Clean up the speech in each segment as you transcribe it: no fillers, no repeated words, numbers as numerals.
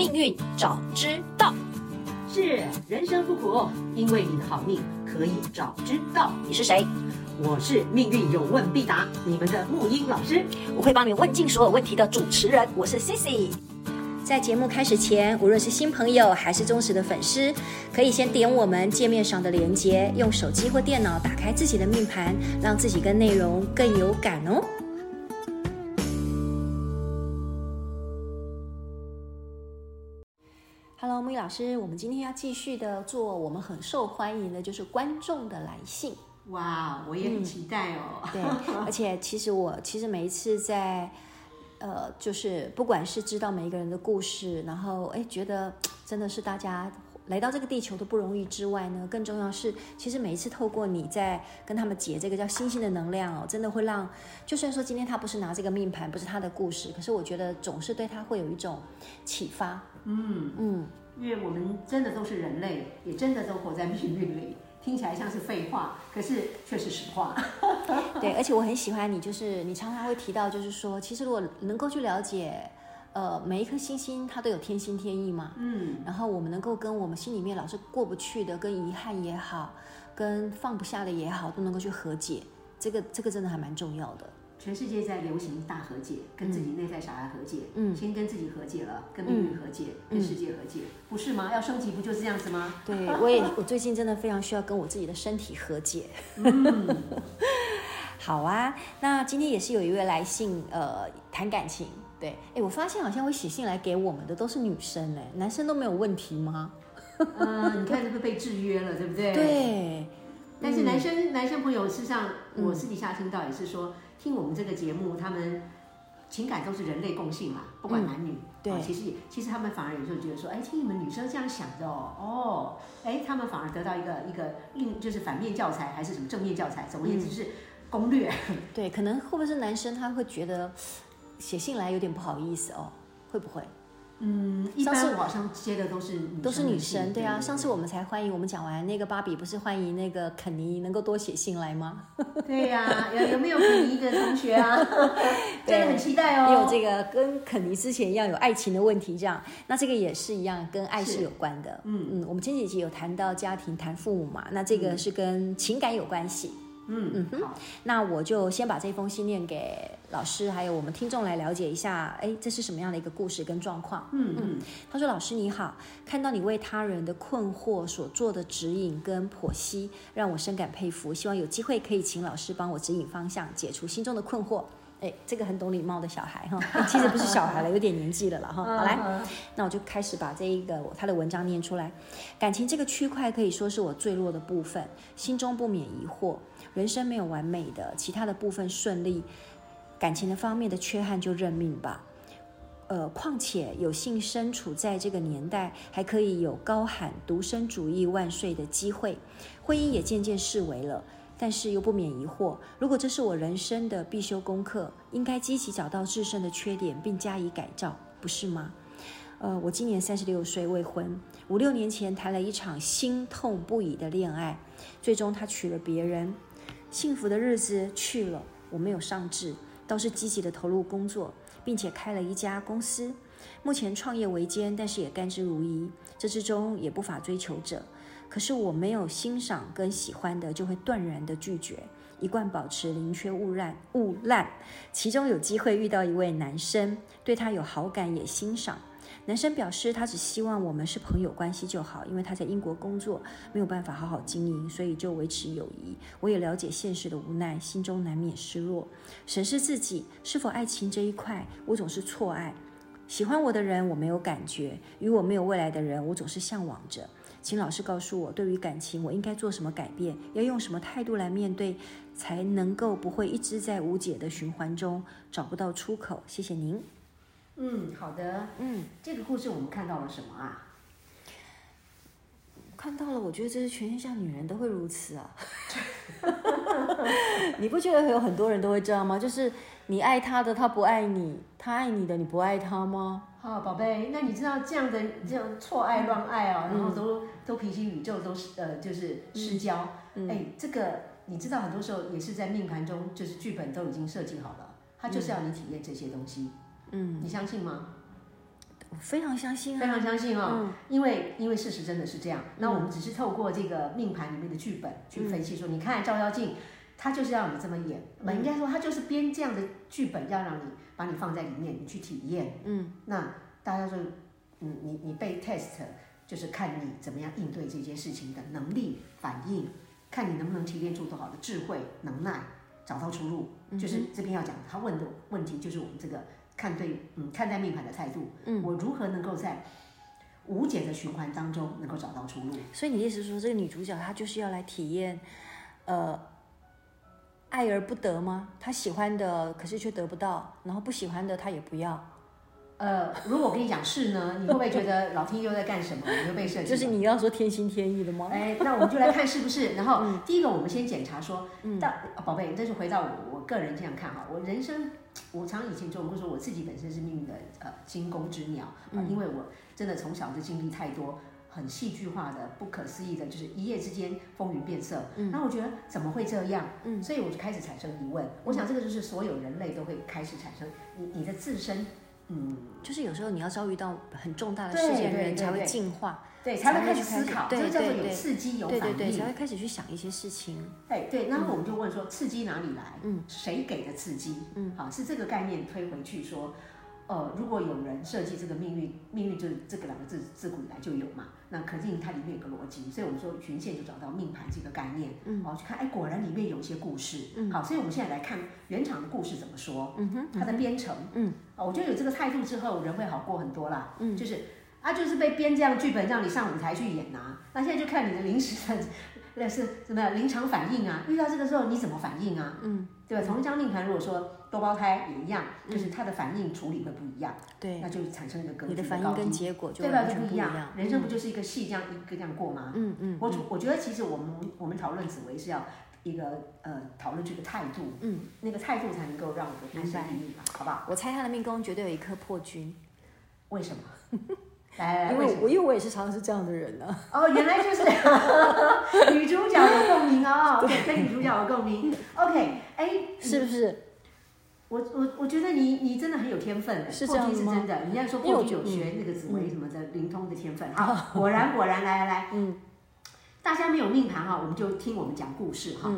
命运早知道。是，人生不苦，因为你的好命可以早知道。你是谁？我是命运有问必答，你们的沐音老师。我会帮你问尽所有问题的主持人，我是 CC。在节目开始前，无论是新朋友还是忠实的粉丝，可以先点我们界面上的连结，用手机或电脑打开自己的命盘，让自己跟内容更有感哦。Hello， 沐音老师，我们今天要继续的做我们很受欢迎的，就是观众的来信。哇，我也很期待哦。对，而且其实每一次在。就是不管是知道每一个人的故事，然后觉得真的是大家来到这个地球都不容易之外呢，更重要是，其实每一次透过你在跟他们结这个叫星星的能量哦，真的会让，就算说今天他不是拿这个命盘，不是他的故事，可是我觉得总是对他会有一种启发。因为我们真的都是人类，也真的都活在命运里。听起来像是废话，可是却是实话。对，而且我很喜欢你，就是你常常会提到，就是说，其实如果能够去了解，每一颗星星它都有天心天意嘛。然后我们能够跟我们心里面老是过不去的，跟遗憾也好，跟放不下的也好，都能够去和解。这个真的还蛮重要的。全世界在流行大和解，跟自己内在小孩和解，先跟自己和解了，跟命运和解，跟世界和解，不是吗？要升级不就是这样子吗？对，我最近真的非常需要跟我自己的身体和解。好啊，那今天也是有一位来信，谈感情。对，我发现好像会写信来给我们的都是女生，男生都没有问题吗？你看是不是被制约了，对不对？对。但是男生朋友，事实上我私底下听到也是说。听我们这个节目，他们情感都是人类共性嘛，不管男女。对，其实他们反而有时候觉得说，听你们女生这样想的他们反而得到一个就是反面教材还是什么正面教材，总而言之是攻略。对，可能会不会是男生他会觉得写信来有点不好意思哦？会不会？一般我好像接的都是女生，对啊。上次我们才欢迎，我们讲完那个芭比不是欢迎那个肯尼能够多写信来吗？对呀，有没有肯尼的同学啊？真的很期待哦。有这个跟肯尼之前一样有爱情的问题，这样那这个也是一样跟爱是有关的。我们前几集有谈到家庭谈父母嘛，那这个是跟情感有关系。那我就先把这封信念给老师，还有我们听众来了解一下，这是什么样的一个故事跟状况。他说：“老师你好，看到你为他人的困惑所做的指引跟剖析，让我深感佩服。希望有机会可以请老师帮我指引方向，解除心中的困惑。”这个很懂礼貌的小孩哈，其实不是小孩了，有点年纪了哈。好来，那我就开始把这一个他的文章念出来。感情这个区块可以说是我最弱的部分，心中不免疑惑。人生没有完美的，其他的部分顺利，感情的方面的缺憾就认命吧。况且有幸身处在这个年代，还可以有高喊独身主义万岁的机会，婚姻也渐渐式微了。但是又不免疑惑，如果这是我人生的必修功课，应该积极找到自身的缺点并加以改造，不是吗？我今年36岁，未婚，5、6年前谈了一场心痛不已的恋爱，最终他娶了别人，幸福的日子去了，我没有丧志，倒是积极的投入工作，并且开了一家公司，目前创业维艰，但是也甘之如饴，这之中也不乏追求者。可是我没有欣赏跟喜欢的，就会断然的拒绝，一贯保持宁缺毋滥。其中有机会遇到一位男生，对他有好感也欣赏，男生表示他只希望我们是朋友关系就好，因为他在英国工作，没有办法好好经营，所以就维持友谊。我也了解现实的无奈，心中难免失落，审视自己是否爱情这一块，我总是错爱。喜欢我的人我没有感觉，与我没有未来的人我总是向往着。请老师告诉我，对于感情我应该做什么改变，要用什么态度来面对，才能够不会一直在无解的循环中找不到出口。谢谢您。好的。这个故事我们看到了什么啊？看到了，我觉得这是全天下女人都会如此啊。你不觉得有很多人都会这样吗？就是你爱他的他不爱你，他爱你的你不爱他吗？好，宝贝，那你知道这样错爱乱爱啊，然后都平行宇宙，都就是失交。这个你知道，很多时候也是在命盘中，就是剧本都已经设计好了，他就是要你体验这些东西。你相信吗？非常相信、啊，非常相信哦，嗯、因为事实真的是这样。那我们只是透过这个命盘里面的剧本去分析说，你看照妖镜，他就是要你这么演，应该说他就是编这样的剧本，要让你把你放在里面，你去体验。嗯，那大家说，你被 test 就是看你怎么样应对这件事情的能力、反应，看你能不能提炼出多好的智慧、能耐，找到出路。就是这边要讲他问的问题，就是我们这个。看待命盘的态度，我如何能够在无解的循环当中能够找到出路？所以你的意思是说，这个女主角她就是要来体验，爱而不得吗？她喜欢的可是却得不到，然后不喜欢的她也不要。如果我跟你讲是呢，你会不会觉得老天又在干什么？你又被设计？就是你要说天心天意的吗？哎，那我们就来看是不是。然后第一个，我们先检查说，宝贝，这是回到我个人这样看哈，我人生。我常以前就会说，我自己本身是命运的惊弓之鸟，因为我真的从小就经历太多很戏剧化的、不可思议的，就是一夜之间风云变色。那我觉得怎么会这样？所以我就开始产生疑问。我想这个就是所有人类都会开始产生，你的自身，就是有时候你要遭遇到很重大的事件，人才会进化，对，才会开始思考，这叫做有刺激、有反应，对，才会开始去想一些事情。对，然后我们就问说，刺激哪里来？谁给的刺激？好，是这个概念推回去说，如果有人设计这个命运，命运就是这个两个字自古以来就有嘛，那肯定它里面有个逻辑，所以我们说循线就找到命盘这个概念，去看，果然里面有一些故事。好，所以我们现在来看原厂的故事怎么说，它的编程，我觉得有这个态度之后，人会好过很多啦，就是被编这样剧本让你上舞台去演啊，那现在就看你的临时的那是什么临场反应啊，遇到这个时候你怎么反应啊？对吧？同一张命盘，如果说多胞胎也一样，就是他的反应处理会不一样，对，那就产生一个格局的高低，你的反应跟结果就完全不一样。人生不就是一个戏这样一个这样过吗？我觉得其实我们讨论紫微是要一个讨论这个态度，那个态度才能够让我们安身立命嘛，好不好？我猜他的命宫绝对有一颗破军，为什么？来因为我也是常常是这样的人呢、啊。哦，原来就是女主角有共鸣哦，跟女主角有共鸣。OK， 哎，是不是？我觉得你真的很有天分，是这样吗？是真的，人家说过去有学那个紫微什么的灵通的天分。好，果然，来，大家没有命盘哈，我们就听我们讲故事哈。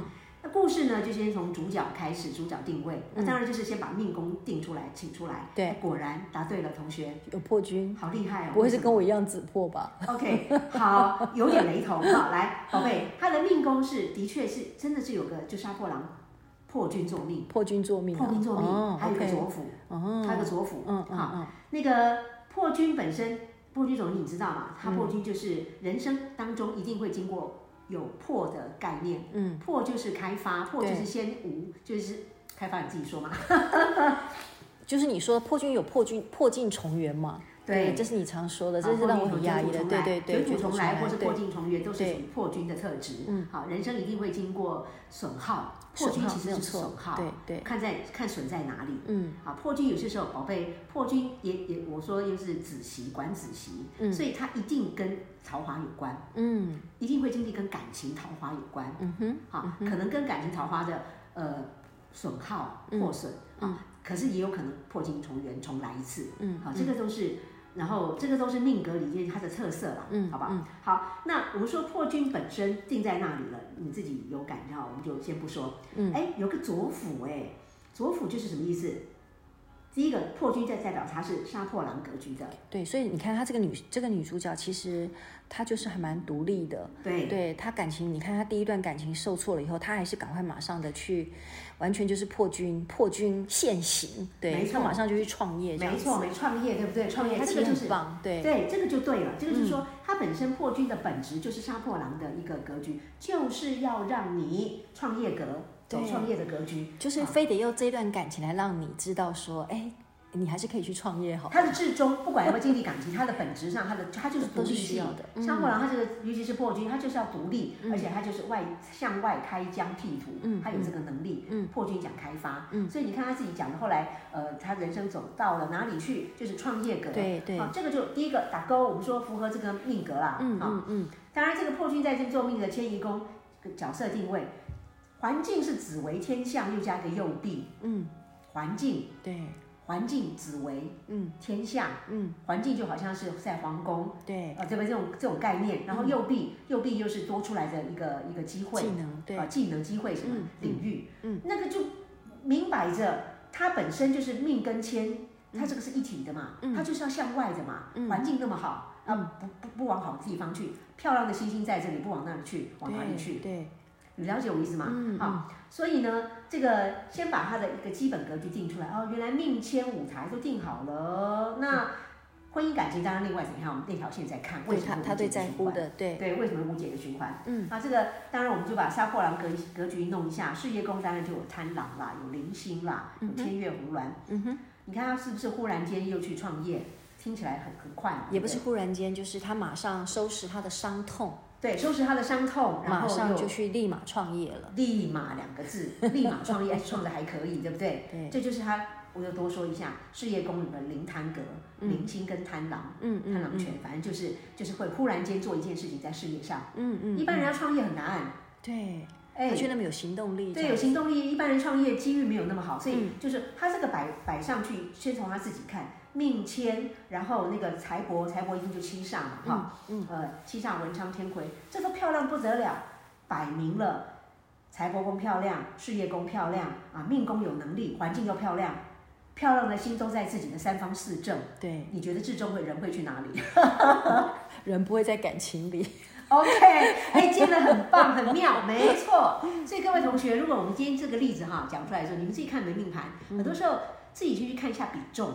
那故事呢，就先从主角开始，主角定位，那当然就是先把命宫定出来，请出来。对，果然答对了，同学有破军，好厉害哦！不会是跟我一样紫破吧 ？OK， 好，有点雷同哈。来，宝贝，他的命宫是的确是真的是有个就杀破狼破军坐命、哦，还有一个左辅，还有一个左辅，那个破军本身，破军总你知道嘛？他破军就是人生当中一定会经过。有破的概念，破就是开发，破就是先无，就是开发，你自己说嘛，就是你说破军有破镜重圆嘛，对，这是你常说的，这是让我很压抑的，对，卷土重来或是破镜重圆都是属于破军的特质，好，人生一定会经过损耗，破军其实是损耗，对，看损在哪里，好，破军有些时候，宝贝，破军也我说又是子息管子息，所以它一定跟桃花有关，一定会经历跟感情桃花有关，好，可能跟感情桃花的损耗破损啊，可是也有可能破镜重圆重来一次，好，这个都是。然后这个都是命格里面它的特色啦，好不好？好，那我们说破军本身定在那里了，你自己有感觉，我们就先不说。有个左辅，左辅就是什么意思？第一个破军在代表它是杀破狼格局的，对，所以你看她这个女主角其实她就是还蛮独立的，对，她感情，你看她第一段感情受挫了以后，她还是赶快马上的去，完全就是破军现行，对，她马上就去创业，没错，创业对不对？创业这个就是棒，对，这个就对了，这个就是说她本身破军的本质就是杀破狼的一个格局，就是要让你创业格。创业的格局就是非得用这段感情来让你知道说，你还是可以去创业好。他的至终不管有没有经历感情，他的本质上，他就是独立性的。杀破狼，他这个尤其是破军，他就是要独立，而且他就是向外开疆辟土，他有这个能力。破军讲开发，所以你看他自己讲的，后来他人生走到了哪里去，就是创业格。对，好，这个就第一个打勾，我们说符合这个命格啦。当然这个破军在这做命的迁移宫角色定位。环境是紫微天象，又加个右弼，环境，对，环境子为天下，环境就好像是在皇宫，对，这边这种概念。然后右臂又是多出来的一个机会，技能，对，技能机会什么领域，那个就明摆着，它本身就是命跟迁，它这个是一体的嘛，它就是要向外的嘛，环境那么好，不往好的地方去，漂亮的星星在这里，不往那里去，往哪里去？对。你了解我意思吗？所以呢，这个先把它的一个基本格局定出来。哦，原来命迁舞台都定好了，那婚姻感情当然另外怎么样，我们那条线在看，为什么他对在乎的，对，为什么无解的循环？那这个当然我们就把杀破狼格局弄一下，事业宫当然就有贪狼啦，有零星啦，有天月胡鸾。你看他是不是忽然间又去创业？听起来很快嘛，也不是忽然间，就是他马上收拾他的伤痛。对，收拾他的伤痛，然后马上就去立马创业了。立马两个字，立马创业，创的还可以，对不对？对，这就是他。我又多说一下，事业宫里的零贪格，零星跟贪狼，贪狼拳，反正就是会忽然间做一件事情在事业上。一般人要创业很难。对，他觉得没有行动力。对，有行动力，一般人创业机遇没有那么好，所以就是他这个摆上去，先从他自己看。命迁，然后那个财帛一定就七煞嘛，哈，七煞文昌天魁，这都漂亮不得了，摆明了，财帛宫漂亮，事业宫漂亮啊，命宫有能力，环境又漂亮，漂亮的心都在自己的三方四正。对，你觉得最终人会去哪里？人不会在感情里。OK， 接得很棒，很妙，没错。所以各位同学，如果我们今天这个例子哈讲出来的时候，你们自己看你的命盘，很多时候自己去看一下比重。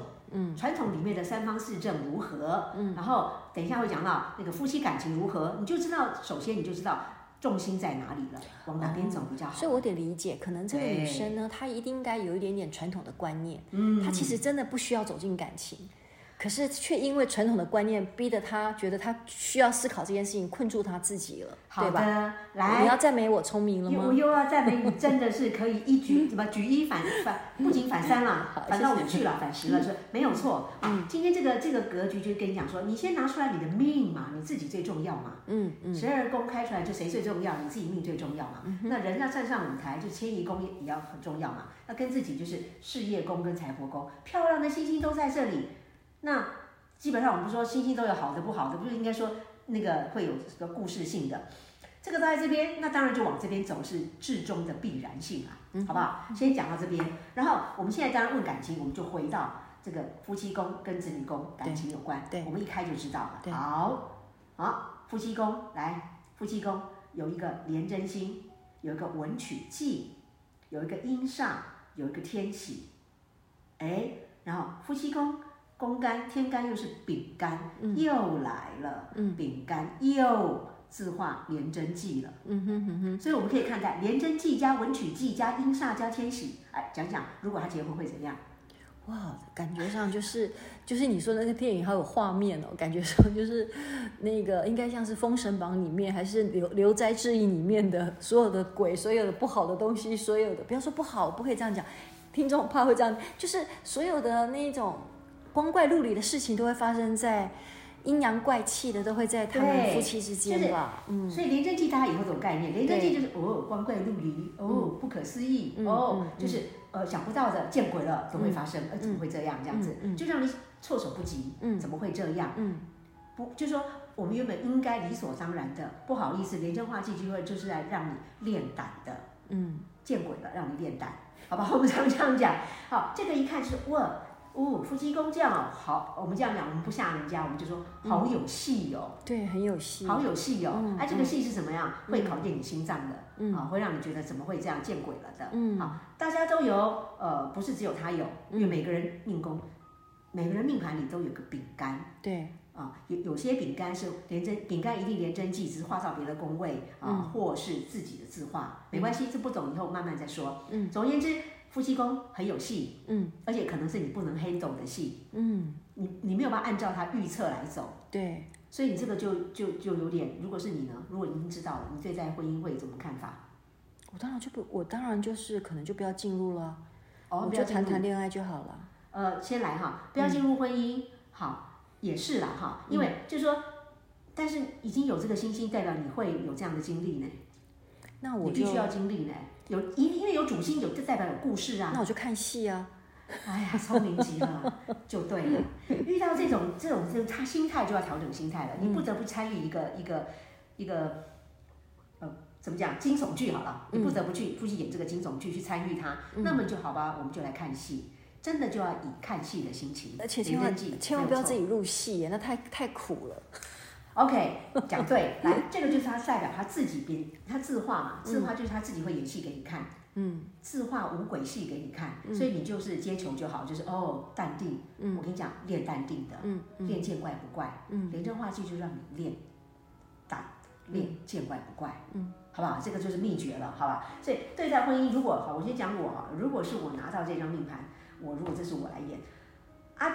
传统里面的三方四正如何？然后等一下会讲到那个夫妻感情如何，你就知道，首先你就知道重心在哪里了，往哪边走比较好。所以我得理解，可能这个女生呢，她一定应该有一点点传统的观念，她其实真的不需要走进感情，可是却因为传统的观念逼得她觉得她需要思考这件事情，困住她自己了，对吧？好的，来，你要赞美我聪明了吗？我又要赞美你，真的是可以一举怎么举一反，不仅反三啦，反到5去了，反10了，是没有错。今天这个格局就跟你讲说，你先拿出来你的命嘛，你自己最重要嘛。12宫开出来就谁最重要？你自己命最重要嘛。那人要站上舞台，就迁移宫也要很重要嘛。那跟自己就是事业宫跟财帛宫，漂亮的星星都在这里。那基本上我们说星星都有好的不好的，不是应该说那个会有个故事性的，这个都在这边，那当然就往这边走是至终的必然性啊，好不好？先讲到这边，然后我们现在当然问感情，我们就回到这个夫妻宫跟子女宫感情有关，对，我们一开就知道了。好，夫妻宫来，夫妻宫有一个廉贞星，有一个文曲忌，有一个阴煞，有一个天喜，然后夫妻宫。宫干天干又是丙干，又来了，丙干又自化廉贞忌了，所以我们可以看看廉贞忌加文曲忌加阴煞加天喜，讲如果他结婚会怎样？哇，感觉上就是你说的那个电影还有画面哦，感觉上就是那个应该像是《封神榜》里面还是《聊斋志异》里面的所有的鬼，所有的不好的东西，所有的不要说不好，不可以这样讲，听众怕会这样，就是所有的那一种。光怪陆离的事情都会发生在阴阳怪气的，都会在他们夫妻之间吧。所以廉贞忌大家以后这种概念，廉贞忌就是光怪陆离，不可思议，就是想不到的，见鬼了都会发生，怎么会这样？这样子就让你措手不及，怎么会这样？不，就是说我们原本应该理所当然的，不好意思，廉贞化忌聚会就是来让你练胆的，见鬼了，让你练胆，好吧？我们常常讲，好，这个一看就是哇。夫妻宫这样哦，好，我们这样讲，我们不吓人家，我们就说好有戏哦，对，很有戏，好有戏哦，这个戏是怎么样？会考验你心脏的，会让你觉得怎么会这样，见鬼了的，大家都有，不是只有他有，因为每个人命宫，每个人命盘里都有个丙干，对。有些丙干是廉贞，丙干一定廉贞忌，只是化到别的宫位或是自己的自化，没关系，这不懂以后慢慢再说。总而言之，夫妻宫很有戏，而且可能是你不能 handle 的戏，你没有办法按照它预测来走，对，所以你这个就有点，如果是你呢，如果你已经知道了，你对待婚姻会有什么看法？我当然就是可能就不要进入了，我就谈恋爱就好了。先来哈，不要进入婚姻，好。也是啦哈，因为就是说，但是已经有这个星星，代表你会有这样的经历呢。那我必须要经历呢，因为有主星，代表有故事啊。那我就看戏啊，哎呀，聪明极了，就对了。遇到这种，他心态就要调整心态了。你不得不参与一个，怎么讲，惊悚剧好了，你不得不去演这个惊悚剧，去参与它。那么就好吧，我们就来看戏。真的就要以看戏的心情，而且千万不要自己入戏耶，那太苦了。OK， 讲对，来，这个就是他代表他自己编，他自画嘛，自画就是他自己会演戏给你看。自画五鬼戏给你看，所以你就是接球就好，就是淡定。我跟你讲，练淡定的，练见怪不怪。廉政话剧就让你练淡，练见怪不怪，好不好？这个就是秘诀了，好吧？所以对待婚姻，如果好，我先讲我哈，如果是我拿到这张命盘，如果这是我来演，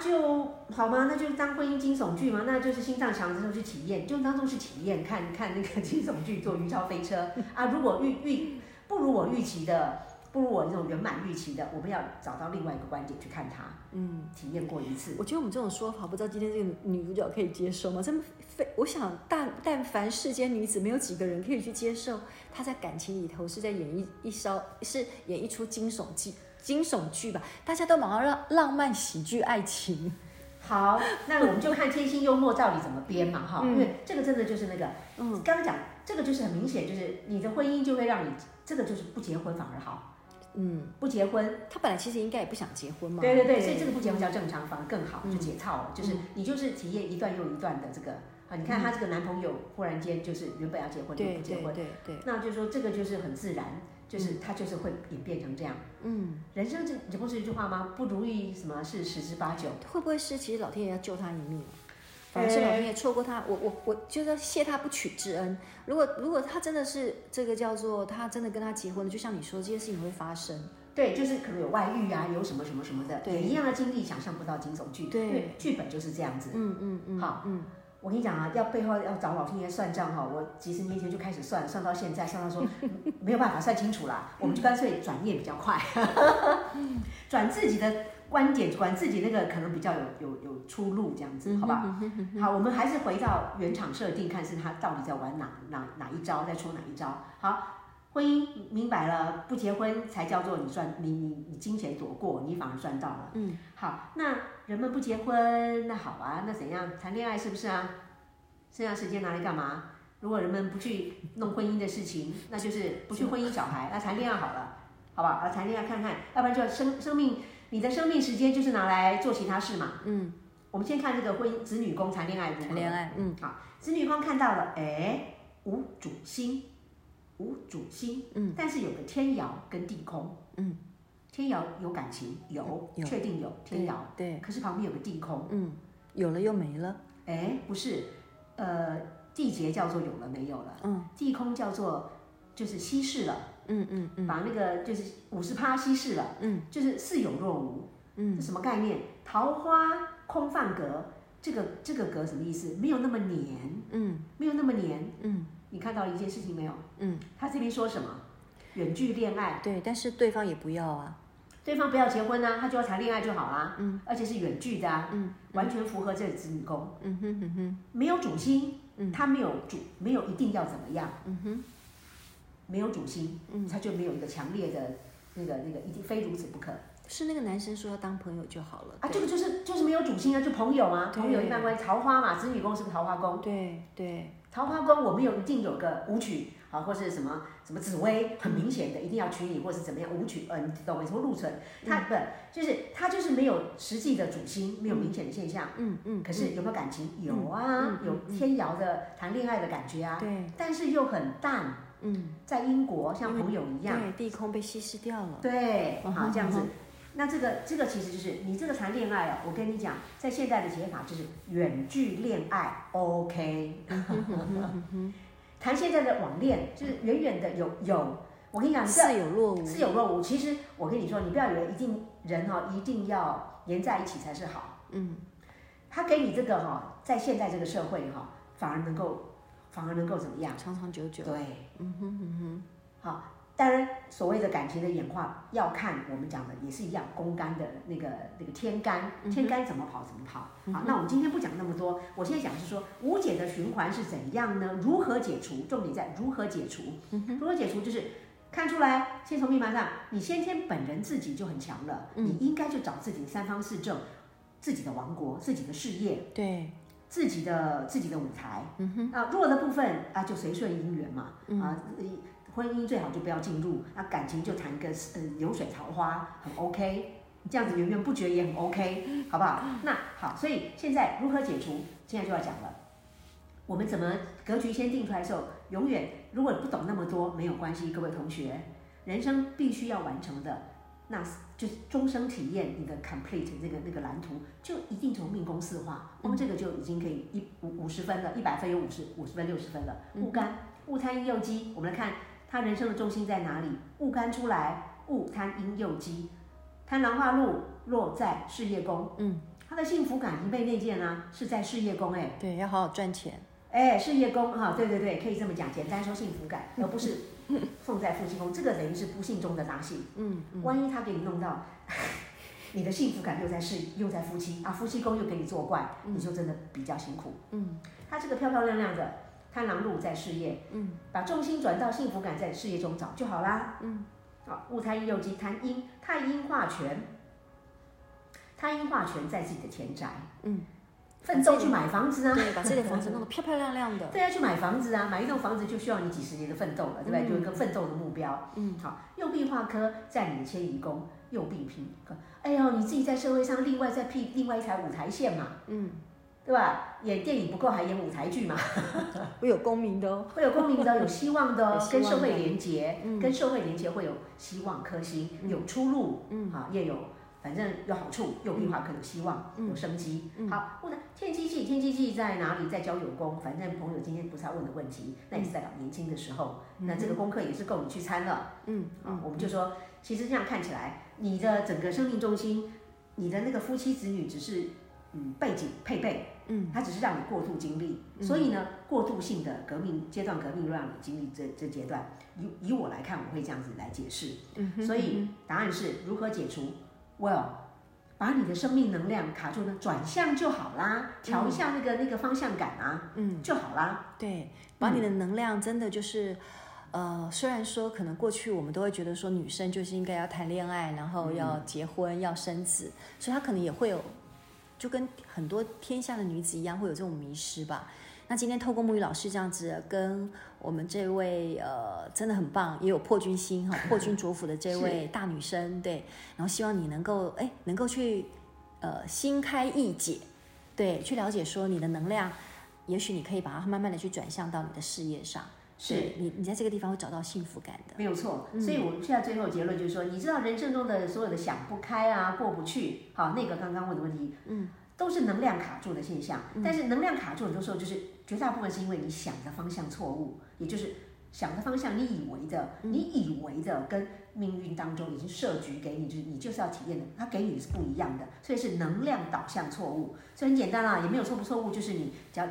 就好吗？那就是当婚姻惊悚剧嘛，那就是心脏强的时候去体验，就当中是体验，看看那个惊悚剧，坐云霄飞车啊。如果不如我那种圆满预期的，我们要找到另外一个观点去看它，体验过一次。我觉得我们这种说法，不知道今天这个女主角可以接受吗？真非，我想但凡世间女子，没有几个人可以去接受她在感情里头是在演演一出惊悚剧吧。大家都忙着浪漫喜剧爱情。好，那我们就看天心幽默到底怎么编嘛，因为这个真的就是那个，刚刚讲这个就是很明显，就是你的婚姻就会让你，这个就是不结婚反而好。不结婚，他本来其实应该也不想结婚嘛。对，所以这个不结婚叫正常，反而更好，就解套了。就是你就是体验一段又一段的这个啊，你看他这个男朋友忽然间就是原本要结婚就不结婚，对，那就说这个就是很自然，就是他就是会演变成这样。人生这不是一句话吗？不如意什么是十之八九？会不会是其实老天爷要救他一命？反正老天爷错过他，我就是要谢他不娶之恩。如果他真的是这个叫做他真的跟他结婚了，就像你说，这些事情会发生。对，就是可能有外遇啊，有什么什么什么的，也一样的经历，想象不到惊悚剧。对，因为剧本就是这样子。好，我跟你讲啊，要背后要找老天爷算账哈，我几十年前就开始算到现在，算到说没有办法算清楚啦，我们就干脆转念比较快，转自己的。观点管自己那个可能比较有出路，这样子，好不好？好，我们还是回到原厂设定，看是他到底在玩哪一招，在出哪一招。好，婚姻明白了，不结婚才叫做你赚，你金钱躲过，你反而赚到了。好，那人们不结婚，那好啊，那怎样谈恋爱是不是啊？剩下时间拿来干嘛？如果人们不去弄婚姻的事情，那就是不去婚姻小孩，那谈恋爱好了，好不好？谈恋爱看看，要不然就生命。你的生命时间就是拿来做其他事嘛。我们先看这个婚姻子女宫谈恋爱如何？谈恋爱，好，子女宫看到了，无主星，但是有个天姚跟地空，天姚有感情，有确定有天姚，对，可是旁边有个地空，有了又没了，不是，地劫叫做有了没有了，地空叫做就是稀释了。把那个就是50%稀释了，就是似有若无，这什么概念？桃花空泛格，这个格什么意思？没有那么黏，没有那么黏，你看到一件事情没有？他这边说什么？远距恋爱，对，但是对方也不要啊，对方不要结婚啊，他就要谈恋爱就好啦，而且是远距的啊，完全符合这个子女宫，没有主心，他没有主，没有一定要怎么样，没有主心，他就没有一个强烈的那个一定非如此不可。是那个男生说要当朋友就好了啊，这个就是没有主心啊，就朋友啊，朋友一般关系。桃花嘛，子女宫是个桃花宫，对，桃花宫我们有一定有个武曲啊，或是什么什么紫薇，很明显的一定要娶你，或是怎么样武曲，你懂没？什么禄存，他不就是他就是没有实际的主心，没有明显的现象，可是有没有感情？有啊，有天姚的谈恋爱的感觉啊，对，但是又很淡。在英国像朋友一样，对，地空被稀释掉了。对，好，这样子。那这个其实就是你这个谈恋爱啊，我跟你讲，在现在的写法就是远距恋爱 ，OK。谈现在的网恋就是远远的有，我跟你讲，似有若无，似有若无。其实我跟你说，你不要以为一定人一定要黏在一起才是好。他给你这个在现在这个社会反而能够怎么样？长长久久。对，好，当然所谓的感情的演化，要看我们讲的也是一样，宫干的那个天干，天干怎么跑怎么跑。好，那我们今天不讲那么多，我现在讲的是说无解的循环是怎样呢？如何解除？重点在如何解除？如何解除就是看出来，献丑密码上你先天本人自己就很强了，你应该就找自己三方四正，自己的王国，自己的事业，对，自己的舞台。嗯哼，啊，弱的部分啊就随顺姻缘嘛，啊，婚姻最好就不要进入，啊，感情就谈个流水桃花，很 OK。这样子源源不绝也很 OK， 好不好？那好，所以现在如何解除？现在就要讲了。我们怎么格局先定出来的时候，永远如果你不懂那么多，没有关系，各位同学，人生必须要完成的，那就是终生体验你的 complete 那个蓝图，就一定从命宫四化，光这个就已经可以50分了，100分有50分60分了。戊干、戊贪阴酉鸡，我们来看他人生的重心在哪里？戊干出来，戊贪阴酉鸡。贪狼化禄落在事业宫，他的幸福感已经被内建啊，是在事业宫，哎，对，要好好赚钱，哎，事业宫哈，对对对，可以这么讲，简单说幸福感，而不是放在夫妻宫，这个等于是不幸中的大幸，万一他给你弄到，你的幸福感又在夫妻啊，夫妻宫又给你作怪，你就真的比较辛苦，他这个漂漂亮亮的贪狼禄在事业，把重心转到幸福感在事业中找就好啦，啊，戊太阴酉鸡贪阴，太阴化权，太阴化权在自己的田宅，奋斗去买房子啊，对，把这个房子弄得漂漂亮亮的，对啊，去买房子啊，买一栋房子就需要你几十年的奋斗了，对不对？就一个奋斗的目标，好，右弼化科在你的迁移宫，右弼平，哎呦，你自己在社会上另外再辟另外一台舞台线嘛，对吧？演电影不够，还演舞台剧嘛？会有功名的哦，会有功名的，有希望的哦，跟社会连结，跟社会连结会有希望颗星，有出路，好，也有，反正有好处，有变化，可有希望，有生机。好，问天机忌在哪里？在交友宫。反正朋友今天不是要问的问题，那也是代表年轻的时候，那这个功课也是够你去参了。好，我们就说，其实这样看起来，你的整个生命重心，你的那个夫妻子女只是。背景配备，它只是让你过渡经历，所以呢，过渡性的革命阶段，革命让你经历这阶段。以我来看，我会这样子来解释。所以答案是如何解除 ？Well， 把你的生命能量卡住呢，转向就好啦，调一下那个方向感啊，就好啦。对，把你的能量真的就是。虽然说可能过去我们都会觉得说女生就是应该要谈恋爱，然后要结婚，要生子，所以她可能也会有。就跟很多天下的女子一样，会有这种迷失吧。那今天透过沐羽老师这样子，跟我们这位真的很棒，也有破军星哈，破军卓辅的这位大女生，对。然后希望你能够去心开意解，对，去了解说你的能量，也许你可以把它慢慢的去转向到你的事业上。是你在这个地方会找到幸福感的，没有错。所以我们现在最后结论就是说，你知道人生中的所有的想不开啊、过不去，好，那个刚刚问的问题，都是能量卡住的现象。但是能量卡住很多时候就是绝大部分是因为你想的方向错误，也就是想的方向你以为的跟命运当中已经设局给你，就是你就是要体验的，它给你是不一样的，所以是能量导向错误。所以很简单啦，也没有错不错误，就是你只要。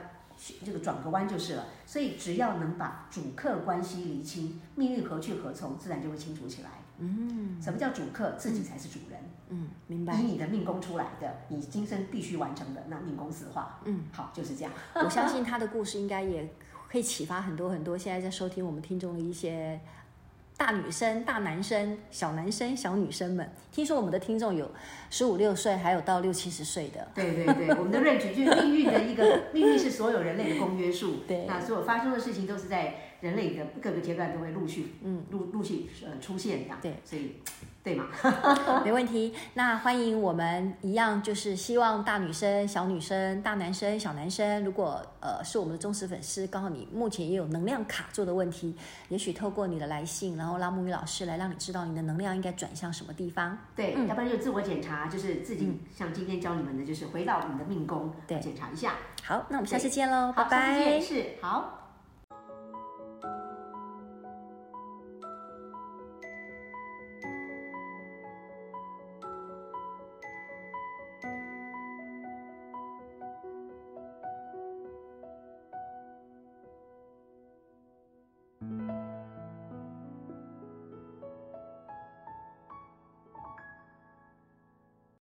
这个转个弯就是了，所以只要能把主客关系厘清，命运何去何从，自然就会清楚起来。什么叫主客？自己才是主人。明白。以你的命宫出来的，你今生必须完成的，那命宫四化。好，就是这样。我相信他的故事应该也可以启发很多很多现在在收听我们听众的一些大女生、大男生、小男生、小女生们。听说我们的听众有15、16岁，还有到60、70岁的。对对对，我们的range就是命运的一个，命运是所有人类的公约数。对，那所有发生的事情都是在人类的各个阶段都会陆续出现的。对，所以对嘛，没问题。那欢迎我们一样，就是希望大女生、小女生、大男生、小男生，如果是我们的忠实粉丝，刚好你目前也有能量卡住的问题，也许透过你的来信，然后让沐羽老师来让你知道你的能量应该转向什么地方。对，要不然就自我检查，就是自己像今天教你们的，就是回到你的命宫检查一下。好，那我们下次见喽，拜拜。好，下次见，是好。